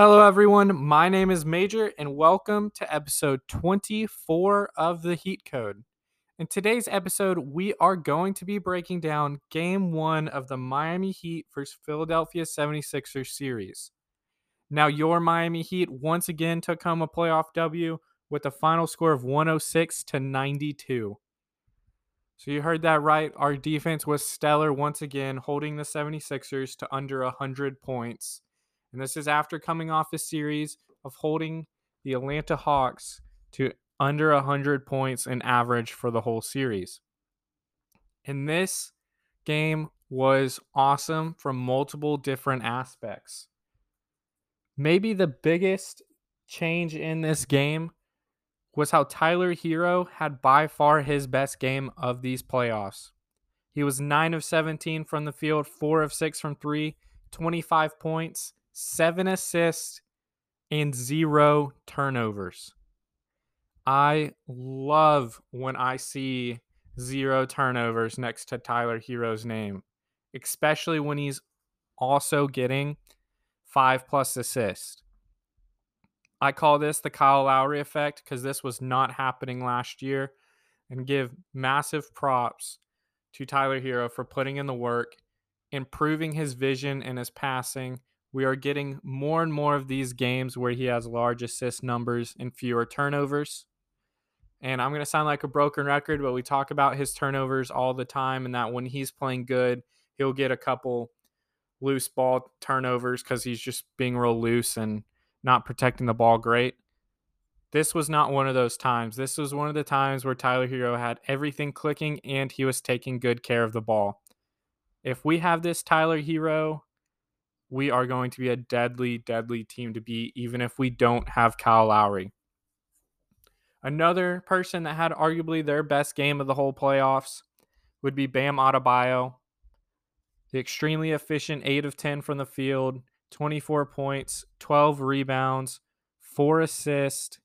Hello, everyone. My name is Major, and welcome to episode 24 of The Heat Code. In today's episode, we are going to be breaking down Game 1 of the Miami Heat versus Philadelphia 76ers series. Now, your Miami Heat once again took home a playoff W with a final score of 106-92. So you heard that right. Our defense was stellar once again, holding the 76ers to under 100 points. And this is after coming off a series of holding the Atlanta Hawks to under 100 points in average for the whole series. And this game was awesome from multiple different aspects. Maybe the biggest change in this game was how Tyler Herro had by far his best game of these playoffs. He was 9 of 17 from the field, 4 of 6 from 3, 25 points, 7 assists, and 0 turnovers. I love when I see 0 turnovers next to Tyler Herro's name, especially when he's also getting 5+ assists. I call this the Kyle Lowry effect because this was not happening last year, and give massive props to Tyler Herro for putting in the work, improving his vision and his passing. We are getting more and more of these games where he has large assist numbers and fewer turnovers. And I'm going to sound like a broken record, but we talk about his turnovers all the time, and that when he's playing good, he'll get a couple loose ball turnovers because he's just being real loose and not protecting the ball great. This was not one of those times. This was one of the times where Tyler Herro had everything clicking and he was taking good care of the ball. If we have this Tyler Herro, we are going to be a deadly, deadly team to beat, even if we don't have Kyle Lowry. Another person that had arguably their best game of the whole playoffs would be Bam Adebayo. The extremely efficient 8 of 10 from the field, 24 points, 12 rebounds, 4 assists.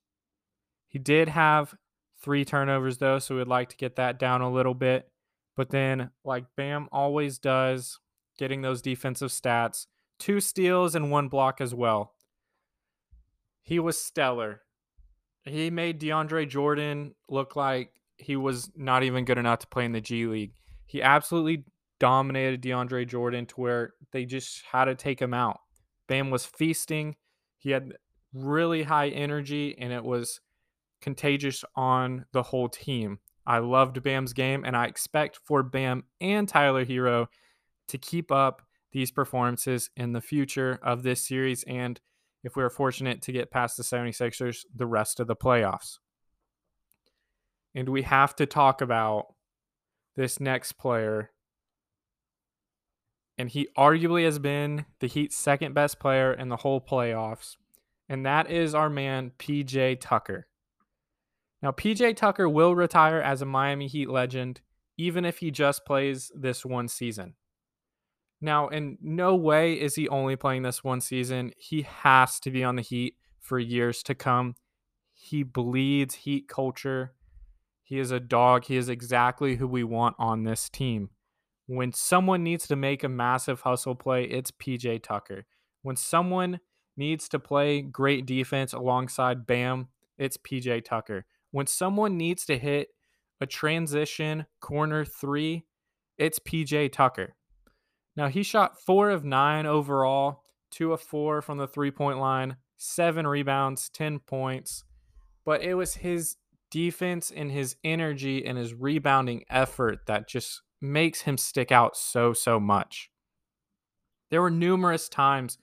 He did have 3 turnovers, though, so we'd like to get that down a little bit. But then, like Bam always does, getting those defensive stats, 2 steals and 1 block as well. He was stellar. He made DeAndre Jordan look like he was not even good enough to play in the G League. He absolutely dominated DeAndre Jordan to where they just had to take him out. Bam was feasting. He had really high energy, and it was contagious on the whole team. I loved Bam's game, and I expect for Bam and Tyler Herro to keep up these performances in the future of this series, and if we are fortunate to get past the 76ers, the rest of the playoffs. And we have to talk about this next player, and he arguably has been the Heat's second best player in the whole playoffs, and that is our man P.J. Tucker. Now, P.J. Tucker will retire as a Miami Heat legend, even if he just plays this one season. Now, in no way is he only playing this one season. He has to be on the Heat for years to come. He bleeds Heat culture. He is a dog. He is exactly who we want on this team. When someone needs to make a massive hustle play, it's P.J. Tucker. When someone needs to play great defense alongside Bam, it's P.J. Tucker. When someone needs to hit a transition corner three, it's P.J. Tucker. Now, he shot 4 of 9 overall, 2 of 4 from the three-point line, 7 rebounds, 10 points. But it was his defense and his energy and his rebounding effort that just makes him stick out so much. There were numerous times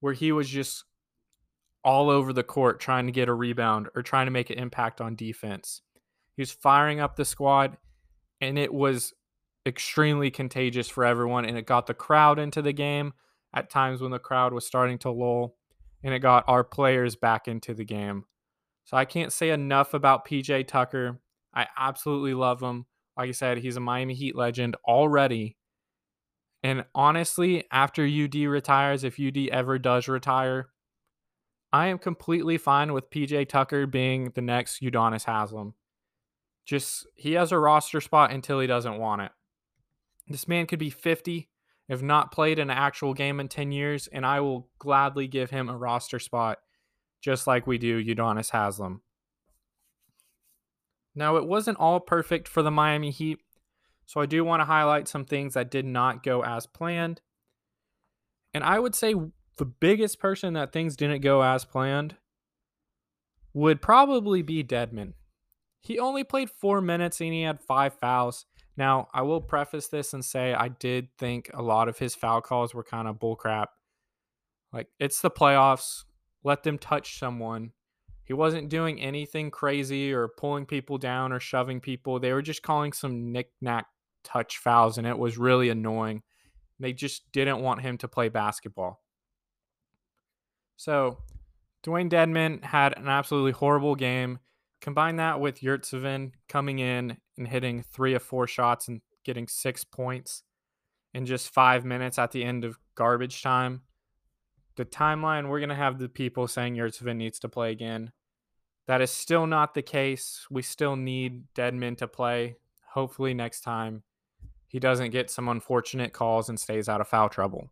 where he was just all over the court trying to get a rebound or trying to make an impact on defense. He was firing up the squad, and it was extremely contagious for everyone, and it got the crowd into the game at times when the crowd was starting to lull, and it got our players back into the game. So I can't say enough about P.J. Tucker. I absolutely love him. Like I said, he's a Miami Heat legend already, and honestly, after UD retires, if UD ever does retire, I am completely fine with P.J. Tucker being the next Udonis Haslem. Just, he has a roster spot until he doesn't want it. This man could be 50 have not played an actual game in 10 years, and I will gladly give him a roster spot just like we do Udonis Haslem. Now, it wasn't all perfect for the Miami Heat, so I do want to highlight some things that did not go as planned. And I would say the biggest person that things didn't go as planned would probably be Dedmon. He only played 4 minutes and he had 5 fouls. Now, I will preface this and say I did think a lot of his foul calls were kind of bullcrap. Like, it's the playoffs. Let them touch someone. He wasn't doing anything crazy or pulling people down or shoving people. They were just calling some knick-knack touch fouls, and it was really annoying. They just didn't want him to play basketball. So, Dewayne Dedmon had an absolutely horrible game. Combine that with Yurtseven coming in and hitting 3 of 4 shots and getting 6 points in just 5 minutes at the end of garbage time. The timeline, we're going to have the people saying Yurtseven needs to play again. That is still not the case. We still need Dedmon to play. Hopefully next time he doesn't get some unfortunate calls and stays out of foul trouble.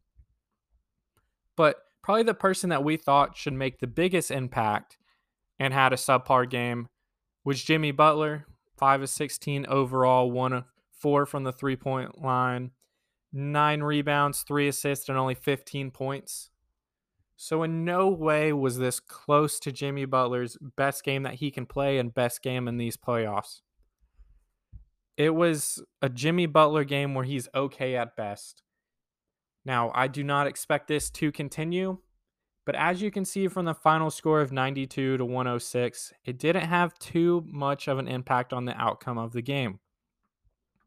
But probably the person that we thought should make the biggest impact and had a subpar game was Jimmy Butler. 5 of 16 overall, 1 of 4 from the three-point line, 9 rebounds, 3 assists, and only 15 points. So in no way was this close to Jimmy Butler's best game that he can play and best game in these playoffs. It was a Jimmy Butler game where he's okay at best. Now, I do not expect this to continue, but as you can see from the final score of 92 to 106, it didn't have too much of an impact on the outcome of the game.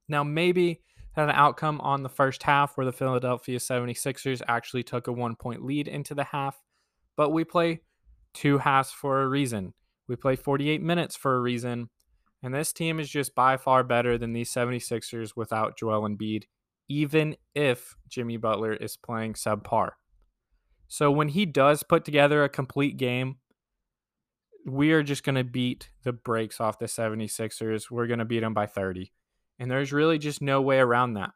Now, maybe it had an outcome on the first half where the Philadelphia 76ers actually took a 1-point lead into the half, but we play 2 halves for a reason. We play 48 minutes for a reason, and this team is just by far better than these 76ers without Joel Embiid, even if Jimmy Butler is playing subpar. So when he does put together a complete game, we are just going to beat the brakes off the 76ers. We're going to beat them by 30. And there's really just no way around that.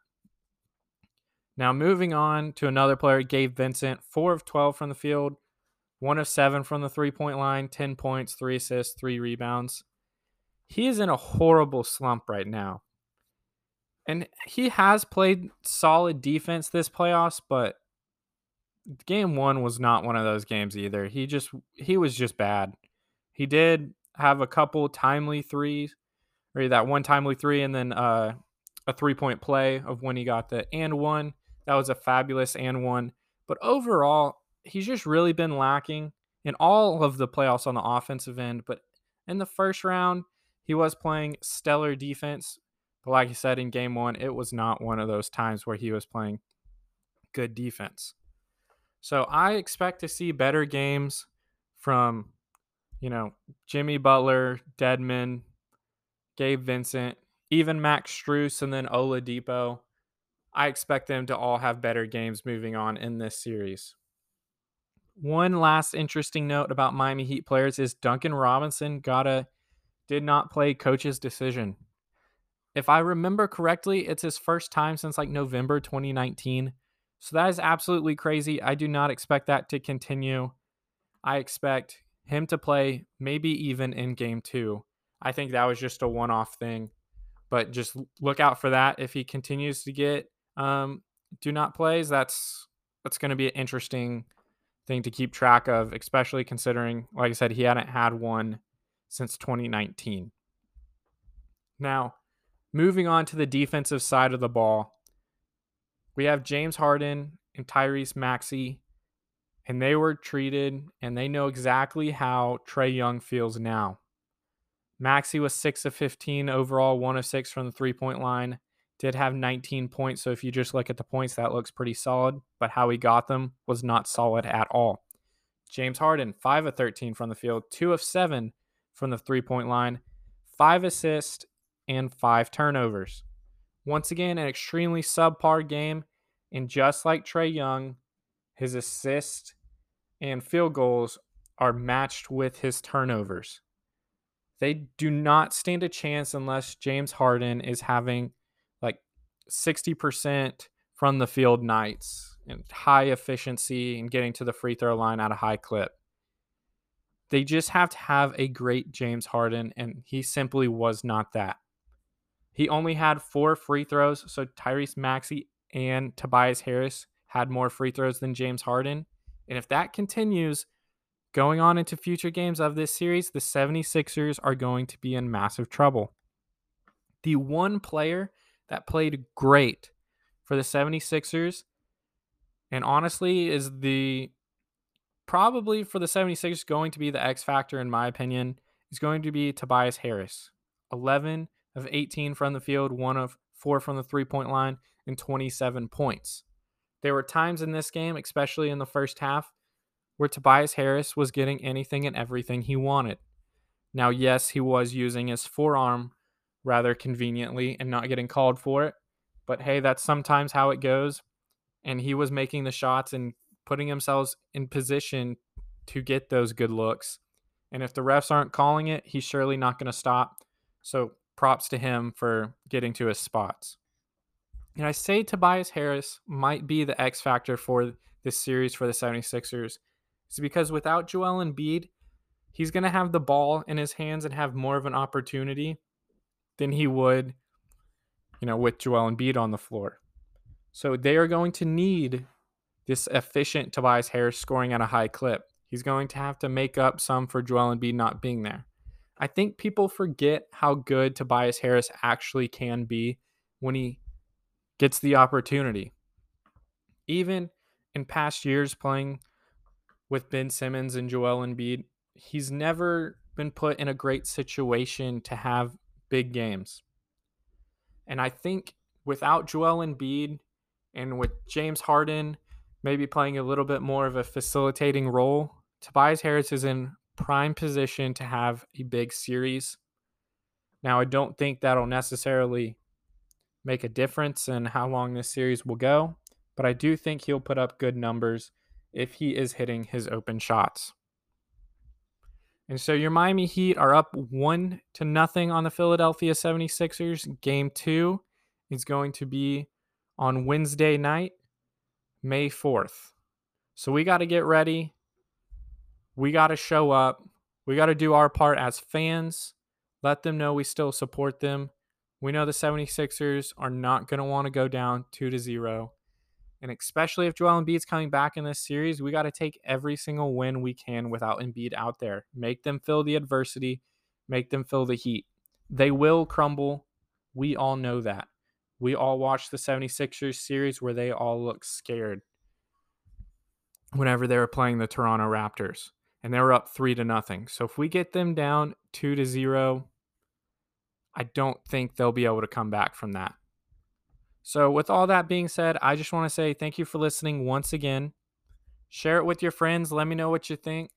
Now moving on to another player, Gabe Vincent, 4 of 12 from the field, 1 of 7 from the three-point line, 10 points, 3 assists, 3 rebounds. He is in a horrible slump right now. And he has played solid defense this playoffs, but Game 1 was not one of those games either. He was just bad. He did have a couple timely threes, or that one timely three, and then a three-point play of when he got the and one. That was a fabulous and one. But overall, he's just really been lacking in all of the playoffs on the offensive end. But in the first round, he was playing stellar defense. But like I said, in Game 1, it was not one of those times where he was playing good defense. So I expect to see better games from, Jimmy Butler, Dedmon, Gabe Vincent, even Max Strus, and then Oladipo. I expect them to all have better games moving on in this series. One last interesting note about Miami Heat players is Duncan Robinson did not play coach's decision. If I remember correctly, it's his first time since November 2019. So that is absolutely crazy. I do not expect that to continue. I expect him to play maybe even in Game 2. I think that was just a one-off thing. But just look out for that. If he continues to get do not plays, that's going to be an interesting thing to keep track of, especially considering, like I said, he hadn't had one since 2019. Now, moving on to the defensive side of the ball. We have James Harden and Tyrese Maxey, and they were treated, and they know exactly how Trae Young feels now. Maxey was 6 of 15 overall, 1 of 6 from the three-point line, did have 19 points, so if you just look at the points, that looks pretty solid, but how he got them was not solid at all. James Harden, 5 of 13 from the field, 2 of 7 from the three-point line, 5 assists, and 5 turnovers. Once again, an extremely subpar game, and just like Trae Young, his assists and field goals are matched with his turnovers. They do not stand a chance unless James Harden is having 60% from the field nights and high efficiency and getting to the free throw line at a high clip. They just have to have a great James Harden, and he simply was not that. He only had 4 free throws, so Tyrese Maxey and Tobias Harris had more free throws than James Harden. And if that continues going on into future games of this series, the 76ers are going to be in massive trouble. The one player that played great for the 76ers, and honestly is probably for the 76ers going to be the X factor, in my opinion, is going to be Tobias Harris. 11 of 18 from the field, 1 of 4 from the three-point line, and 27 points. There were times in this game, especially in the first half, where Tobias Harris was getting anything and everything he wanted. Now, yes, he was using his forearm rather conveniently and not getting called for it, but hey, that's sometimes how it goes. And he was making the shots and putting themselves in position to get those good looks. And if the refs aren't calling it, he's surely not going to stop. So props to him for getting to his spots. And I say Tobias Harris might be the X factor for this series for the 76ers. It's because without Joel Embiid, he's going to have the ball in his hands and have more of an opportunity than he would, with Joel Embiid on the floor. So they are going to need this efficient Tobias Harris scoring at a high clip. He's going to have to make up some for Joel Embiid not being there. I think people forget how good Tobias Harris actually can be when he gets the opportunity. Even in past years playing with Ben Simmons and Joel Embiid, he's never been put in a great situation to have big games. And I think without Joel Embiid and with James Harden maybe playing a little bit more of a facilitating role, Tobias Harris is in prime position to have a big series. Now, I don't think that'll necessarily make a difference in how long this series will go, but I do think he'll put up good numbers if he is hitting his open shots. And so your Miami Heat are up 1-0 on the Philadelphia 76ers. Game 2 is going to be on Wednesday night, May 4th. So we got to get ready. We got to show up. We got to do our part as fans. Let them know we still support them. We know the 76ers are not going to want to go down 2-0. And especially if Joel Embiid's coming back in this series, we got to take every single win we can without Embiid out there. Make them feel the adversity. Make them feel the heat. They will crumble. We all know that. We all watched the 76ers series where they all looked scared whenever they were playing the Toronto Raptors. And they were up 3-0. So if we get them down 2-0, I don't think they'll be able to come back from that. So with all that being said, I just want to say thank you for listening once again. Share it with your friends. Let me know what you think.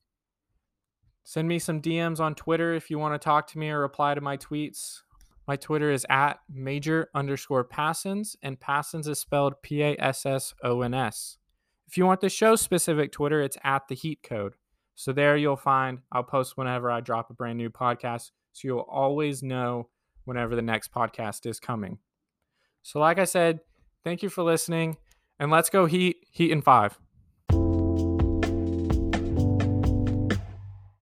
Send me some DMs on Twitter if you want to talk to me or reply to my tweets. My Twitter is at major_Passons, and Passons is spelled P-A-S-S-O-N-S. If you want the show-specific Twitter, it's at The Heat Code. So there you'll find I'll post whenever I drop a brand new podcast, so you'll always know whenever the next podcast is coming. So like I said, thank you for listening, and let's go Heat in 5.